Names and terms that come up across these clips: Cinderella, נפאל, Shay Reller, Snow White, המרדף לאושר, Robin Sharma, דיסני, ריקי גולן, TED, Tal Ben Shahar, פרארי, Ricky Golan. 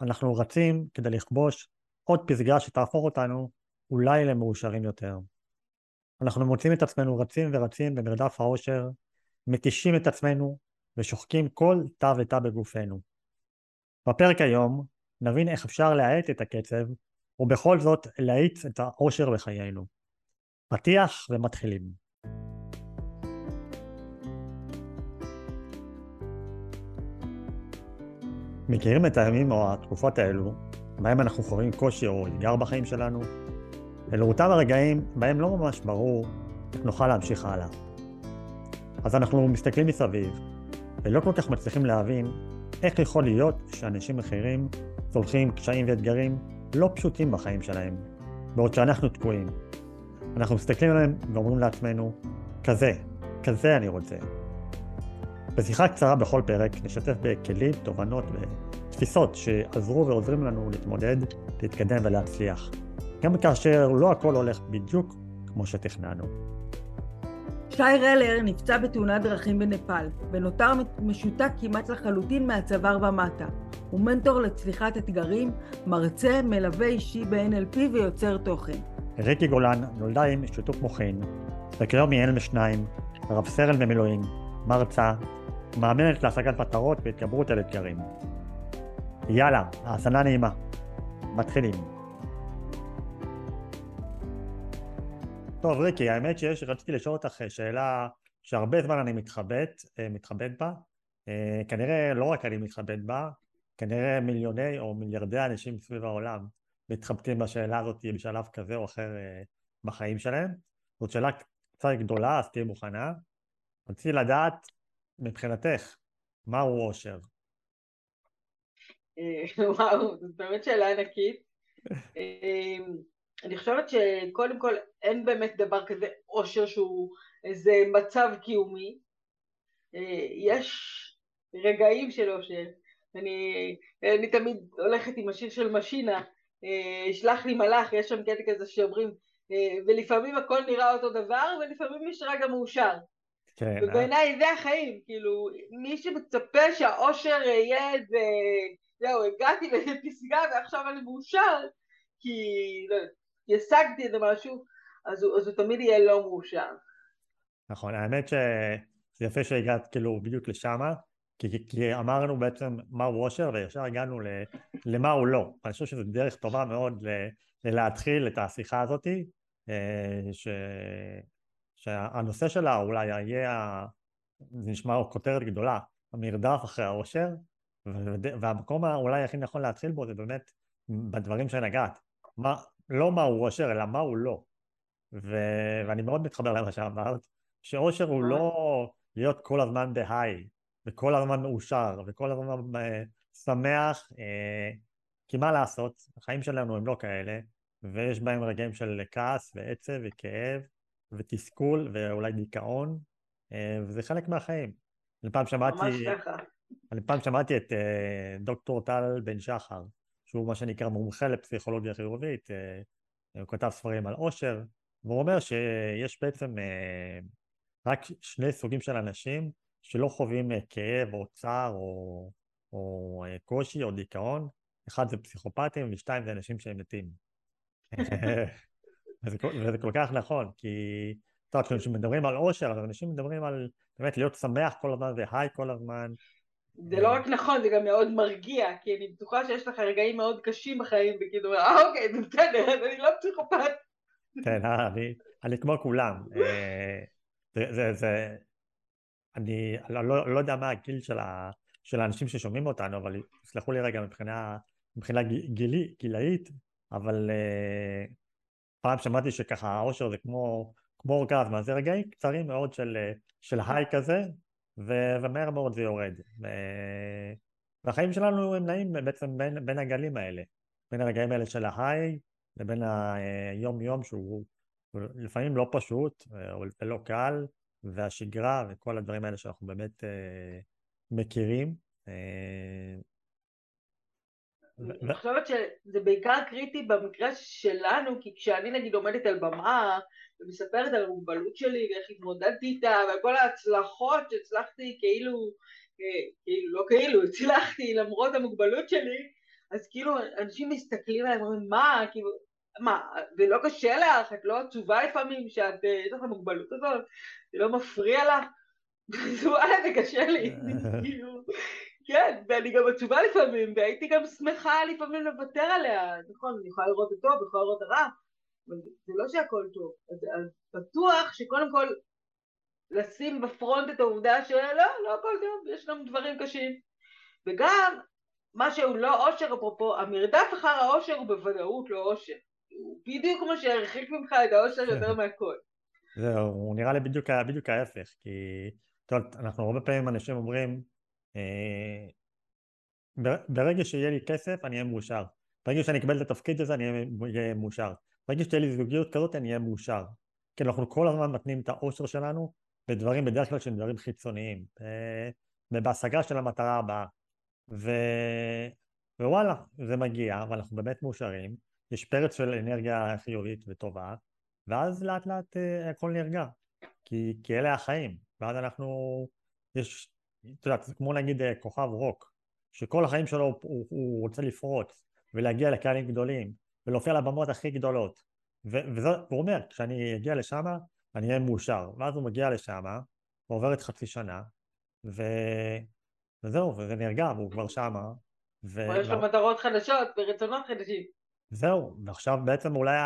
אנחנו רצים כדי לכבוש עוד פסגה שתהפוך אותנו אולי למאושרים יותר. אנחנו מוצאים את עצמנו רצים ורצים במרדף האושר, מתישים את עצמנו ושוחקים כל תא ותא בגופנו. בפרק היום נבין איך אפשר להאט את הקצב ובכל זאת להאיץ את האושר בחיינו. פתיח ומתחילים. מכירים את הימים או התקופות האלו, בהם אנחנו חווים קושי או אתגר בחיים שלנו? אלו אותם הרגעים בהם לא ממש ברור איך נוכל להמשיך הלאה. אז אנחנו מסתכלים מסביב, ולא כל כך מצליחים להבין איך יכול להיות שאנשים אחרים צולחים קשיים ואתגרים לא פשוטים בחיים שלהם, בעוד שאנחנו תקועים. אנחנו מסתכלים עליהם ואומרים לעצמנו, כזה אני רוצה. בשיחה קצרה בכל פרק נשתף בכלים, תובנות ותפיסות שעזרו ועוזרים לנו להתמודד, להתקדם ולהצליח. גם כאשר לא הכל הולך בדיוק כמו שתכננו. שי רלר נפצע בתאונת דרכים בנפאל, ונותר משותק כמעט לחלוטין מהצוואר ומטה. הוא מנטור לצליחת אתגרים, מרצה, מלווה אישי ב-NLP ויוצר תוכן. ריקי גולן נולדה עם שיתוק מוחין, וכיום היא אם לשניים, רב סרן במילואים, מרצה, מאמנת להשגת מטרות והתגברות על אתגרים. יאללה, האזנה נעימה. מתחילים. טוב ריקי, האמת שרציתי לשאול אותך שאלה שהרבה זמן אני מתחבט בה. כנראה לא רק אני מתחבט בה, כנראה מיליוני או מיליארדי אנשים סביב העולם מתחבטים בשאלה הזאת בשלב כזה או אחר בחיים שלהם. זאת שאלה קצת גדולה, אז תהיה מוכנה. רציתי לדעת מבחינתך, מהו אושר? וואו, זאת באמת שאלה ענקית. אני חושבת שקודם כל אין באמת דבר כזה אושר שהוא איזה מצב קיומי. יש רגעים של אושר. אני תמיד הולכת עם השיר של משינה, שלח לי מלאך, יש שם קטע כזה שאומרים, ולפעמים הכל נראה אותו דבר, ולפעמים יש רגע מאושר. כן, ובעיניי זה החיים, כאילו, מי שמצפה שהאושר יהיה את זה, זהו, הגעתי לפסגה ועכשיו אני מאושר, כי לא, ישגתי את זה משהו, אז הוא תמיד יהיה לא מאושר. נכון, האמת שזה יפה שהגעת כאילו בדיוק לשם, כי אמרנו בעצם מהו אושר וישר הגענו למה הוא לא. אני חושב שזו דרך טובה מאוד להתחיל את השיחה הזאת, שהנושא שלה אולי יהיה, זה נשמע כותרת גדולה, המרדף אחרי האושר, והמקום אולי הכי נכון להתחיל בו זה באמת בדברים שנגעת, לא מהו אושר אלא מהו לא, ואני מאוד מתחבר למה שאמרת, שאושר הוא לא להיות כל הזמן בהיי, וכל הזמן מאושר, וכל הזמן שמח, כי מה לעשות, החיים שלנו הם לא כאלה, ויש בהם רגעים של כעס ועצב וכאב, ותסכול ואולי דיכאון, וזה חלק מהחיים. אני פעם שמעתי את דוקטור טל בן שחר, שהוא מה שנקרא מומחה לפסיכולוגיה חיובית, הוא כותב ספרים על אושר, והוא אומר שיש בעצם רק שני סוגים של אנשים שלא חווים כאב או צער או קושי או דיכאון, אחד זה פסיכופטים ושתיים זה אנשים שהם מתים. וזה כל כך נכון, כי כשמדברים על אושר, אנשים מדברים על באמת להיות שמח כל הזמן והי כל הזמן. זה לא רק נכון, זה גם מאוד מרגיע, כי אני בטוחה שיש לך רגעים מאוד קשים בחיים, וכאילו, אוקיי, זה בסדר, אני לא פסיכופט. כן, אני כמו כולם. אני לא יודע מה הגיל של האנשים ששומעים אותנו, אבל תסלחו לי רגע מבחינה גילאית, אבל פעם שמעתי שככה האושר זה כמו אורגזמה, זה רגעים קצרים מאוד של היי כזה, ומהר מאוד זה יורד. והחיים שלנו הם נעים בעצם בין הגלים האלה, בין הרגעים האלה של ההיי, לבין היום יום שהוא לפעמים לא פשוט, ולא קל, והשגרה וכל הדברים האלה שאנחנו באמת מכירים. אני חושבת שזה בעיקר קריטי במקרה שלנו, כי כשאני נגיד עומדת על במה ומספרת על המוגבלות שלי ואיך התמודדתי איתה וכל ההצלחות שהצלחתי כאילו לא הצלחתי למרות המוגבלות שלי, אז כאילו אנשים מסתכלים עליהם, אומרים, מה, כאילו, מה, זה לא קשה לך, את לא עצובה לפעמים, שאת, יש לך מוגבלות הזאת, זה לא מפריע לך, זה קשה לי, כאילו, כן, ואני גם עצובה לפעמים, והייתי גם שמחה לפעמים לוותר עליה, נכון, אני יכולה לראות את טוב, אני יכולה לראות הרע, אבל זה לא שהכל טוב, אז בטוח שקודם כל, לשים בפרונט את העובדה שלא, לא הכל טוב, יש לנו דברים קשים, וגם, מה שהוא לא אושר, אפרופו, המרדף אחר האושר הוא בוודאות לא אושר. הוא בדיוק כמו שהרחיק ממך את האושר יותר מהכל. זהו, הוא נראה לי בדיוק ההפך, כי טוב, אנחנו הרבה פעמים אנשים אומרים, ברגע שיהיה לי כסף אני אהיה מאושר, ברגע שאני אקבל את התפקיד הזה אני אהיה מאושר, ברגע שתהיה לי זוגיות כזאת אני אהיה מאושר. כי אנחנו כל הזמן מתנים את האושר שלנו בדברים, בדרך כלל שהם דברים חיצוניים, בהשגה של המטרה הבאה. ווואלה, זה מגיע, ואנחנו באמת מאושרים, יש פרץ של אנרגיה חיובית וטובה, ואז לאט לאט הכל נרגע, כי אלה החיים, ואז אנחנו, יש, אתה יודע, כמו נגיד כוכב רוק, שכל החיים שלו הוא רוצה לפרוץ, ולהגיע לקהלים גדולים, ולהופיע לבמות הכי גדולות, והוא אומר, כשאני אגיע לשם, אני אהיה מאושר, ואז הוא מגיע לשם, ועוברת חצי שנה, וזהו, וזה נרגע, והוא כבר שמה. יש לו מטרות חדשות ורצונות חדשים. זהו, ועכשיו בעצם אולי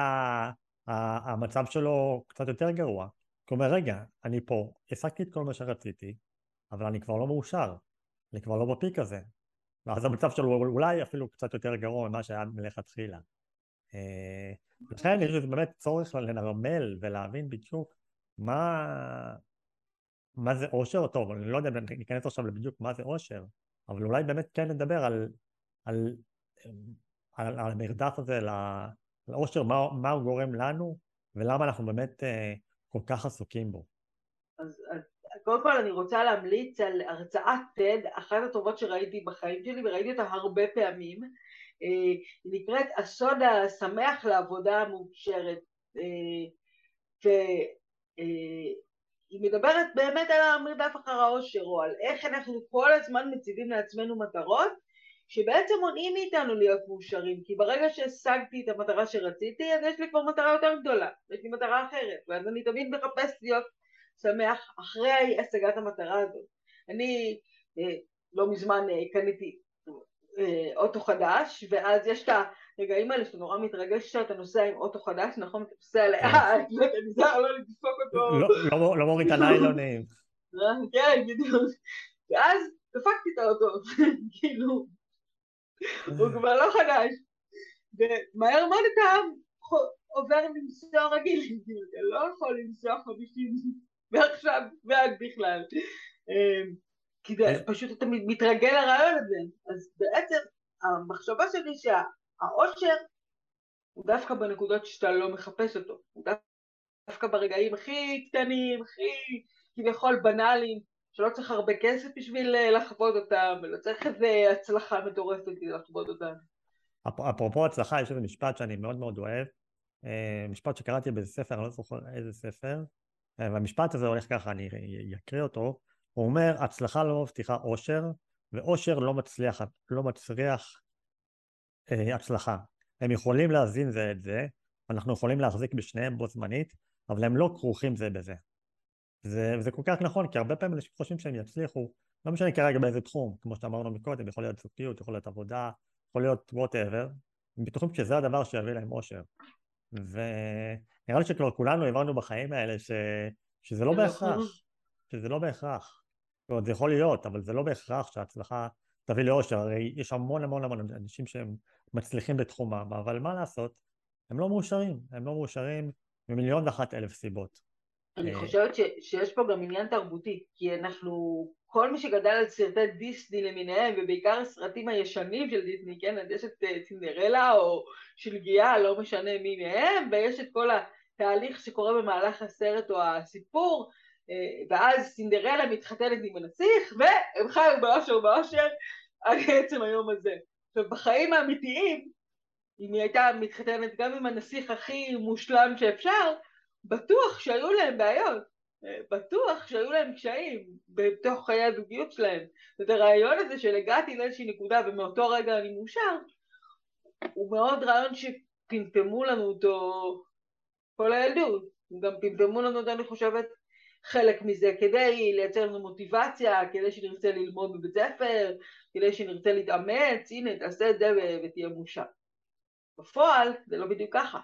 המצב שלו קצת יותר גרוע. כלומר, רגע, אני פה, עסקתי את כל מה שרציתי, אבל אני כבר לא מאושר, אני כבר לא בפיק הזה. ואז המצב שלו אולי אפילו קצת יותר גרוע ממה שהיה מלכתחילה. לכן יש באמת צורך לנרמל ולהבין בדיוק מה זה אושר? טוב, אני לא יודע, ניכנס עכשיו לבדיוק מה זה אושר, אבל אולי באמת כן נדבר על המרדף הזה, על אושר, מה הוא גורם לנו, ולמה אנחנו באמת כל כך עסוקים בו. אז קודם כל אני רוצה להמליץ על הרצאת TED, אחת הטובות שראיתי בחיים שלי, וראיתי אותה הרבה פעמים, היא נקראת הסוד השמח לעבודה המאושרת, היא מדברת באמת על המרדף אחר האושר, או על איך אנחנו כל הזמן מציבים לעצמנו מטרות, שבעצם מונעים מאיתנו להיות מאושרים, כי ברגע שהשגתי את המטרה שרציתי, אז יש לי כבר מטרה יותר גדולה, יש לי מטרה אחרת, ואז אני תמיד מחפש להיות שמח אחרי השגת המטרה הזאת. אני לא מזמן קניתי אוטו חדש, ואז יש את הרגעים האלה שאתה נורא מתרגש שאתה נוסע עם אוטו חדש, נכון? אתה נוסע לאט, ואתה נזהר לא לדפוק אותו. לא מוריד את הניילונים. כן, בדיוק. ואז דפקתי את האוטו, כאילו, הוא כבר לא חדש. ומהר מאוד אתה עובר לנסוע רגיל, אתה לא יכול לנסוע 50 ועכשיו ועד בכלל. כי פשוט אתה מתרגל לרעיון הזה. אז בעצם המחשבה שלי שהאושר הוא דווקא בנקודות שאתה לא מחפש אותו, הוא דווקא ברגעים הכי קטנים, הכי כביכול בנאליים, שלא צריך הרבה כסף בשביל לחוות אותם, ולא צריך איזה הצלחה מטורפת כדי לחוות אותם. אפרופו הצלחה, יש איזה משפט שאני מאוד מאוד אוהב, משפט שקראתי באיזה ספר, אני לא זוכר איזה ספר, והמשפט הזה הולך ככה, אני אקריא אותו, הוא אומר, הצלחה לא מבטיחה אושר, ואושר לא מצריך הצלחה. הם יכולים להזין זה את זה, ואנחנו יכולים להחזיק בשניהם בו זמנית, אבל הם לא כרוכים זה בזה. וזה כל כך נכון, כי הרבה פעמים אנשים חושבים שהם יצליחו, לא משנה כרגע באיזה תחום, כמו שאמרנו מקודם, יכול להיות זוגיות, יכול להיות עבודה, יכול להיות whatever, הם בטוחים שזה הדבר שיביא להם אושר. ונראה לי שכבר כולנו הבנו בחיים האלה שזה לא בהכרח. שזה לא בהכרח, זה יכול להיות, אבל זה לא בהכרח שההצלחה תביא לאושר, הרי יש המון אנשים שהם מצליחים בתחומם, אבל מה לעשות, הם לא מאושרים, הם לא מאושרים ממיליון ואחת אלף סיבות. אני חושבת שיש פה גם עניין תרבותי, כי אנחנו, כל מי שגדל על סרטי דיסני למיניהם, ובעיקר הסרטים הישנים של דיסני, כן, אז יש את צינדרלה או שלגיה, לא משנה מי מהם, ויש את כל התהליך שקורה במהלך הסרט או הסיפור, ואז סינדרלה מתחתנת עם הנסיך, והם חיו באושר עד עצם היום הזה. עכשיו, בחיים האמיתיים, אם היא הייתה מתחתנת גם עם הנסיך הכי מושלם שאפשר, בטוח שהיו להם בעיות, בטוח שהיו להם קשיים בתוך חיי הזוגיות שלהם. ואת הרעיון הזה של הגעתי לאיזושהי נקודה ומאותו רגע אני מאושר, הוא מאוד רעיון שפמפמו לנו אותו כל הילדות, גם פמפמו לנו אותו, אני חושבת, חלק מזה, כדי לייצר לנו מוטיבציה, כדי שנרצה ללמוד בבית ספר, כדי שנרצה להתאמץ, הנה, תעשה את זה ותהיה מושע. בפועל, זה לא בדיוק ככה.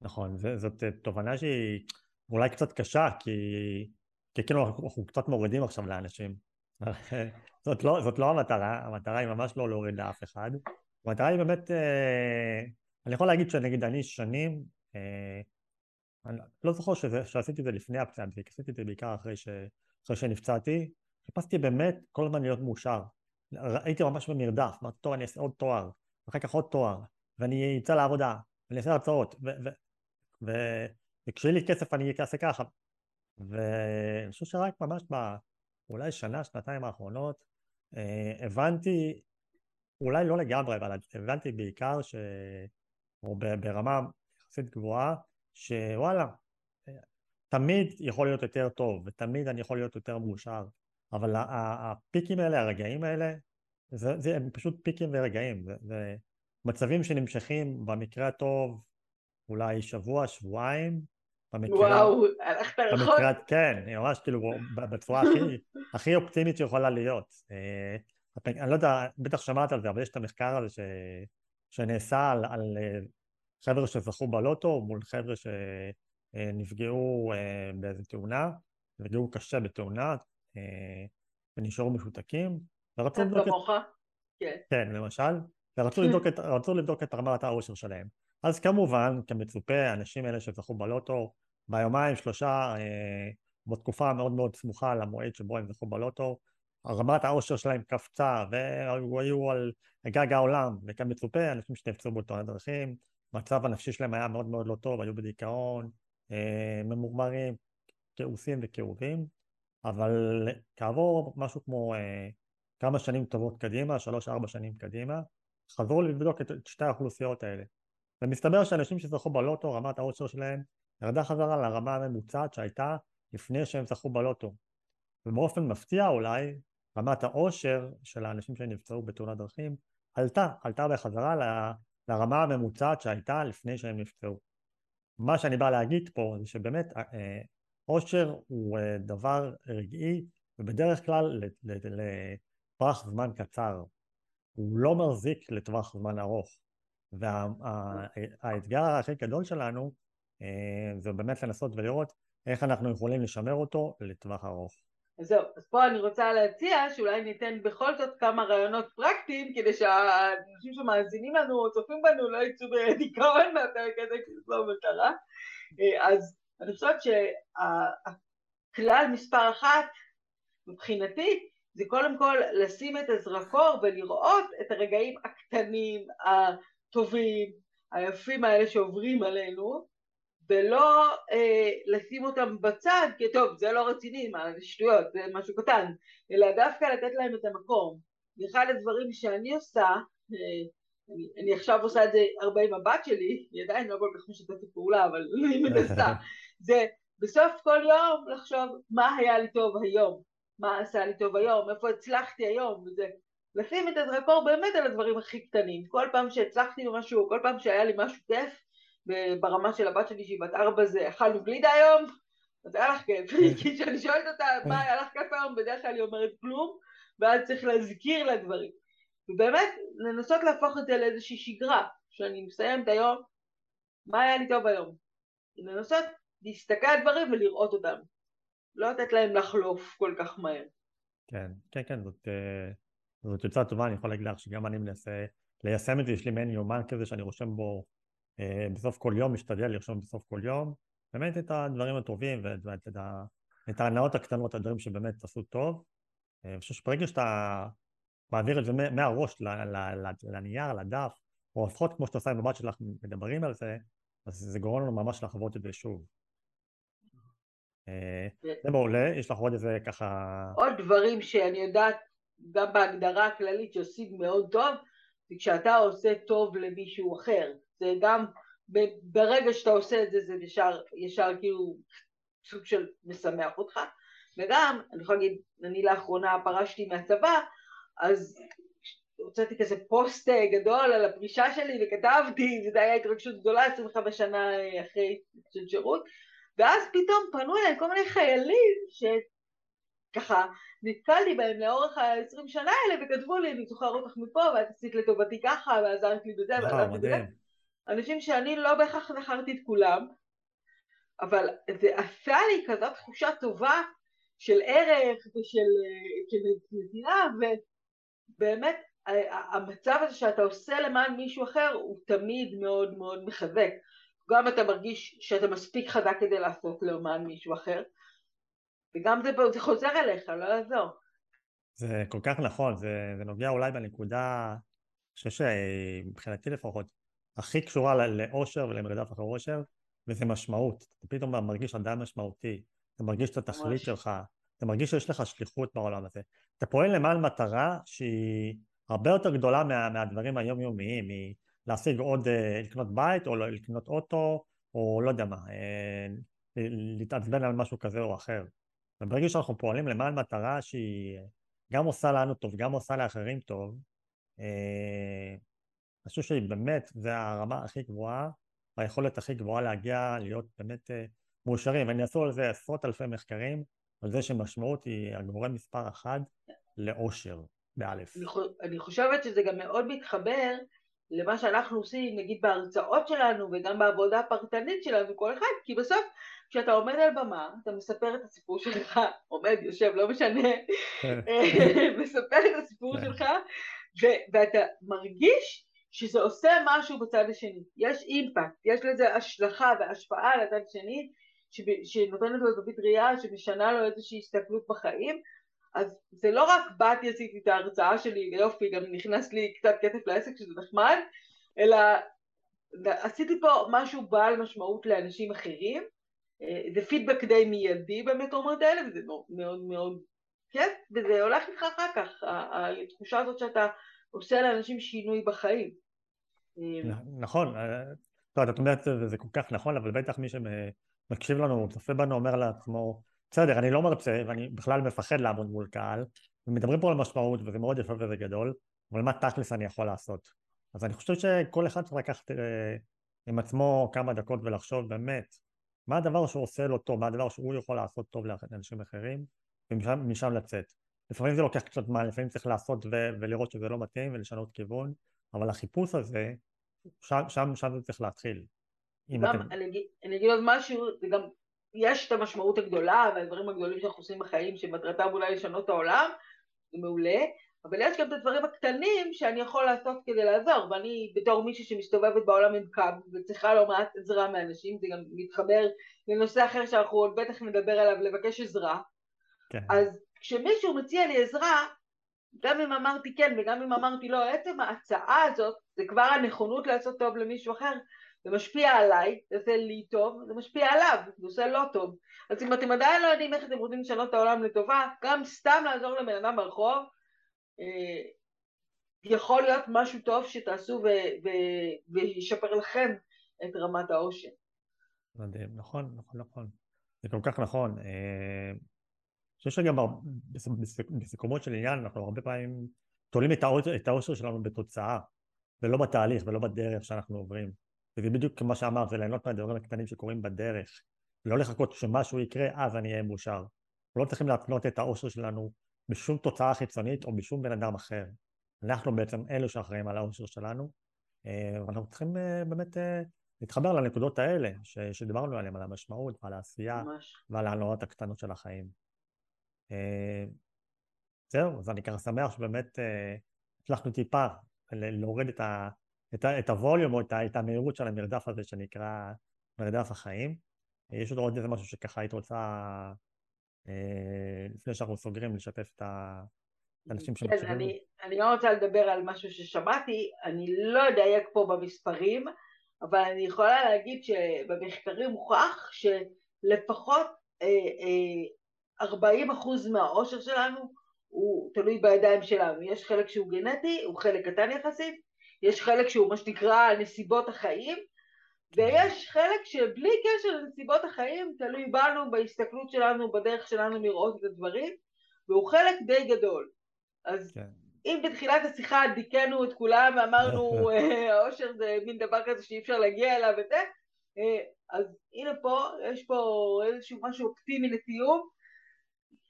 נכון, זאת תובנה שהיא אולי קצת קשה, כי כאילו אנחנו קצת מורידים עכשיו לאנשים. זאת לא המטרה, המטרה היא ממש לא להוריד לאף אחד. המטרה היא באמת, אני יכול להגיד שנגיד אני שנים, אני לא זוכר שעשיתי את זה לפני הפציעה, עשיתי את זה בעיקר אחרי שנפצעתי, חיפשתי באמת כל הזמן להיות מאושר. הייתי ממש במרדף, אמרתי, טוב, אני אעשה עוד תואר, אחר כך עוד תואר, ואני אצא לעבודה, ואני אעשה הרצאות, וכשיהיה לי כסף אני אעשה ככה. ואני חושב שרק ממש אולי שנה, שנתיים האחרונות, הבנתי, אולי לא לגמרי, אבל הבנתי בעיקר או ברמה יחסית גבוהה, שוואלה, תמיד יכול להיות יותר טוב, ותמיד אני יכול להיות יותר מאושר, אבל הפיקים האלה, הרגעים האלה, הם פשוט פיקים ורגעים, זה מצבים שנמשכים במקרה הטוב, אולי שבוע, שבועיים, וואו, הלכת רחוק. כן, אני ממש כאילו בצורה הכי אופטימית שיכולה להיות. אני לא יודע, בטח שמעת על זה, אבל יש את המחקר הזה שנעשה על חבר'ה שזכו בלוטו מול חבר'ה שנפגעו באיזו תאונה, נפגעו קשה בתאונה, ונשארו משותקים. ורצו לבדוק את רמת האושר שלהם. אז כמובן, כמצופה, האנשים האלה שזכו בלוטו, ביומיים, שלושה, בתקופה מאוד מאוד סמוכה למועד שבו הם זכו בלוטו, רמת האושר שלהם קפצה, והיו על גג העולם, וכמצופה, אנשים שנפצעו בתאונות דרכים, מצב הנפשי שלהם היה מאוד מאוד לא טוב, היו בדיכאון, ממורמרים, כאוסים וכאובים, אבל כעבור משהו כמו כמה שנים טובות קדימה, 3-4 שנים קדימה, חזרו לבדוק את שתי האוכלוסיות האלה. ומסתבר שאנשים שזכו בלוטו, רמת האושר שלהם ירדה חזרה לרמה הממוצעת שהייתה לפני שהם זכו בלוטו. ובאופן מפתיע אולי, רמת האושר של האנשים שנפצעו בתאונת דרכים עלתה בחזרה לרמה הממוצעת שהייתה לפני שהם נפצעו. מה שאני בא להגיד פה זה שבאמת אושר הוא דבר רגעי, ובדרך כלל לטווח זמן קצר. הוא לא מרזיק לטווח זמן ארוך. והאתגר הכי גדול שלנו זה באמת לנסות ולראות איך אנחנו יכולים לשמר אותו לטווח ארוך. זהו, אז פה אני רוצה להציע שאולי ניתן בכל זאת כמה רעיונות פרקטיים כדי שהאנשים שמאזינים לנו או צופים בנו לא יצאו בדיכאון מהפרק הזה, כי זו לא מטרה. אז אני חושבת שהכלל מספר אחת מבחינתי זה קודם כל לשים את הזרקור ולראות את הרגעים הקטנים, טובים, היפים האלה שעוברים עלינו, ולא לשים אותם בצד, כי טוב, זה לא רציני, מה, זה שטויות, זה משהו קטן, אלא דווקא לתת להם את המקום. אחד הדברים שאני עושה, אני עכשיו עושה את זה הרבה עם הבת שלי, היא עדיין לא כל כך משתפת פעולה, אבל היא מנסה, זה בסוף כל יום לחשוב מה היה לי טוב היום, מה עשה לי טוב היום, איפה הצלחתי היום, וזה. לשים את הזרקור באמת על הדברים הכי קטנים, כל פעם שהצלחתי במשהו, כל פעם שהיה לי משהו כיף, ברמה של הבת שלי שהיא בת 4 זה, אכלנו גלידה היום, אז היה לך כיף, כי כשאני שואלת אותה מה היה לך כיף היום, בדרך כלל היא אומרת כלום, ואז צריך להזכיר לה דברים, ובאמת לנסות להפוך את זה לאיזושהי שגרה, כשאני מסיים את היום, מה היה לי טוב היום, לנסות להסתכל על דברים ולראות אותם, לא לתת להם לחלוף כל כך מהר. כן, כן, כן, זאת יוצאה טובה, אני יכול להגיד לך שגם אני מנסה ליישם את זה, יש לי מעין יומן כזה שאני רושם בו בסוף כל יום, משתדל לרשום בסוף כל יום, באמת את הדברים הטובים ואת ההנאות הקטנות, הדברים שבאמת עשו טוב. אני חושב שברגע שאתה מעביר את זה מהראש לנייר, לדף, או לפחות כמו שאתה עושה עם הבת שלך מדברים על זה, אז זה גורם לנו ממש לחוות את זה שוב. זה מעולה, יש לך עוד איזה ככה... עוד דברים שאני יודעת, גם בהגדרה הכללית שעושים מאוד טוב, זה כשאתה עושה טוב למישהו אחר. זה גם, ברגע שאתה עושה את זה, זה ישר כאילו סוג של משמח אותך. וגם, אני יכולה להגיד, אני לאחרונה פרשתי מהצבא, אז הוצאתי כזה פוסט גדול על הפרישה שלי וכתבתי, וזה היה התרגשות גדולה 25 שנה אחרי של שירות, ואז פתאום פנו אליי כל מיני חיילים שככה נתקלתי בהם לאורך ה-20 שנה האלה, וכתבו לי, אני זוכר אותך מפה, ואת עשית לטובתי ככה, ועזרת לי בזה, ועזרת לי בזה. אנשים שאני לא בהכרח זכרתי את כולם, אבל זה עשה לי כזאת תחושה טובה של ערך ושל מדינה, ובאמת המצב הזה שאתה עושה למען מישהו אחר הוא תמיד מאוד מאוד מחזק. גם אתה מרגיש שאתה מספיק חזק כדי לעשות למען מישהו אחר, וגם זה חוזר אליך, לא יעזור. זה כל כך נכון, זה נוגע אולי בנקודה, אני חושב שמבחינתי לפחות, הכי קשורה לאושר ולמרדף אחרי אושר, וזה משמעות. אתה פתאום מרגיש אדם משמעותי, אתה מרגיש את התכלית שלך, אתה מרגיש שיש לך שליחות בעולם הזה. אתה פועל למען מטרה שהיא הרבה יותר גדולה מהדברים היומיומיים, היא להשיג עוד, לקנות בית או לקנות אוטו, או לא יודע מה, להתעצבן על משהו כזה או אחר. וברגע שאנחנו פועלים למען מטרה שהיא גם עושה לנו טוב, גם עושה לאחרים טוב, משהו שהיא באמת, זה הרמה הכי גבוהה, היכולת הכי גבוהה להגיע, להיות באמת מאושרים. ואני אעשו על זה עשרות אלפי מחקרים, על זה שמשמעות היא הגורם מספר אחד לאושר, באלף. אני חושבת שזה גם מאוד מתחבר למה שאנחנו עושים, נגיד בהרצאות שלנו, וגם בעבודה הפרטנית שלנו, כל אחד, כי בסוף, כשאתה עומד על במה, אתה מספר את הסיפור שלך, עומד, יושב, לא משנה, מספר את הסיפור שלך, ואתה מרגיש שזה עושה משהו בצד השני. יש אימפקט, יש לזה השלכה והשפעה על הצד השני, שנותנת לו זווית ראייה, שמשנה לו איזושהי הסתכלות בחיים, אז זה לא רק באתי עשיתי את ההרצאה שלי, יופי, גם נכנס לי קצת כסף לעסק שזה נחמד, אלא עשיתי פה משהו בעל משמעות לאנשים אחרים, זה פידבק די מיידי באמת אומרת האלה, וזה מאוד מאוד כיף, וזה הולך איתך אחר כך, התחושה הזאת שאתה עושה לאנשים שינוי בחיים. נכון, טוב, את אומרת זה כל כך נכון, אבל בטח מי שמקשיב לנו, צופה בנו, אומר לעצמו, בסדר, אני לא מרצה, ואני בכלל מפחד לעמוד מול קהל, ומדברים פה על משמעות, וזה מאוד יפה וזה גדול, אבל מה תכלס אני יכול לעשות? אז אני חושב שכל אחד צריך לקחת עם עצמו כמה דקות ולחשוב באמת, מה הדבר שהוא עושה לו טוב, מה הדבר שהוא יכול לעשות טוב לאנשים אחרים, ומשם לצאת. לפעמים זה לוקח קצת מה, לפעמים צריך לעשות ולראות שזה לא מתאים ולשנות כיוון, אבל החיפוש הזה, שם זה צריך להתחיל. אני אגיד עוד משהו, זה גם... יש את המשמעות הגדולה והדברים הגדולים שאנחנו עושים בחיים שמטרתם אולי לשנות העולם, זה מעולה, אבל יש גם את הדברים הקטנים שאני יכול לעשות כדי לעזור, ואני בתור מישהי שמסתובבת בעולם עם קאב וצריכה לא מעט עזרה מאנשים, זה גם מתחבר לנושא אחר שאנחנו עוד בטח נדבר עליו, לבקש עזרה, כן. אז כשמישהו מציע לי עזרה, גם אם אמרתי כן וגם אם אמרתי לא, עצם ההצעה הזאת זה כבר הנכונות לעשות טוב למישהו אחר, זה משפיע עליי, זה עושה לי טוב, זה משפיע עליו, זה עושה לא טוב. אז אם אתם עדיין לא יודעים איך אתם רוצים לשנות את העולם לטובה, גם סתם לעזור למנהנה ברחוב, יכול להיות משהו טוב שתעשו וישפר לכם את רמת האושר. מדהים, נכון, נכון, נכון. זה כל כך נכון. שיש גם בסיכומות של עניין, אנחנו הרבה פעמים תולים את האושר שלנו בתוצאה, ולא בתהליך ולא בדרך שאנחנו עוברים. וזה בדיוק כמו שאמר, זה ליהנות מהדברים הקטנים שקורים בדרך, ולא לחכות שמשהו יקרה, אז אני אהיה מאושר. אנחנו לא צריכים להתנות את האושר שלנו בשום תוצאה חיצונית או בשום בן אדם אחר. אנחנו בעצם אלו שאחראים על האושר שלנו, ואנחנו צריכים באמת להתחבר לנקודות האלה שדיברנו עליהן, על המשמעות ועל העשייה ועל ההנאות הקטנות של החיים. זהו, אז אני ככה שמח שבאמת הצלחנו טיפה להוריד את הווליום או את המהירות של המרדף הזה שנקרא מרדף החיים. יש עוד איזה משהו שככה היית רוצה, לפני שאנחנו סוגרים, לשתף את האנשים שמקשיבים? כן, אני לא רוצה לדבר על משהו ששמעתי, אני לא אדייק פה במספרים, אבל אני יכולה להגיד שבמחקרים הוכח שלפחות 40% מהאושר שלנו הוא תלוי בידיים שלנו. יש חלק שהוא גנטי, הוא חלק קטן יחסית, יש חלק שהוא מה שנקרא נסיבות החיים, ויש חלק שבלי קשר לנסיבות החיים, תלוי בנו, בהסתכלות שלנו, בדרך שלנו לראות את הדברים, והוא חלק די גדול. אז אם בתחילת השיחה דיכנו את כולם ואמרנו האושר זה מין דבר כזה שאי אפשר להגיע אליו וזה, אז הנה פה, יש פה איזשהו משהו אופטימי לסיום.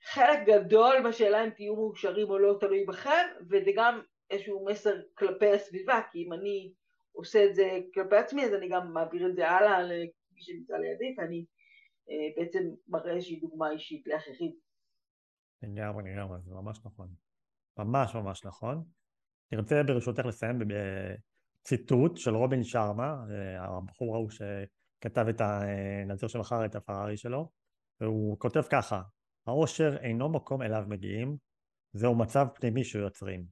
חלק גדול בשאלה אם תהיו מאושרים או לא תלוי בכם, וזה גם איזשהו מסר כלפי הסביבה, כי אם אני עושה את זה כלפי עצמי, אז אני גם מעביר את זה הלאה למי שנמצא לידי, ואני בעצם מראה שהיא דוגמה אישית לאחרים. נגמר, נגמר, זה ממש נכון. ממש ממש נכון. תרצה ברשותך לסיים בציטוט של רובין שרמה, הבחור ההוא שכתב את הנזיר שמכר את הפרארי שלו, והוא כותב ככה: האושר אינו מקום אליו מגיעים, זהו מצב פנימי שיוצרים.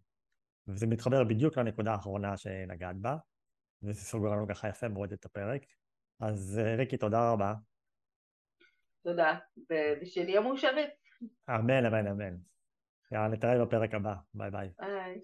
וזה מתחבר בדיוק לנקודה האחרונה שנגעת בה, וזה סוגר לנו ככה יפה מאוד את הפרק. אז ריקי, תודה רבה. תודה, ושנהיה מאושרים. אמן, אמן, אמן. יאללה, נתראה בפרק הבא. ביי ביי.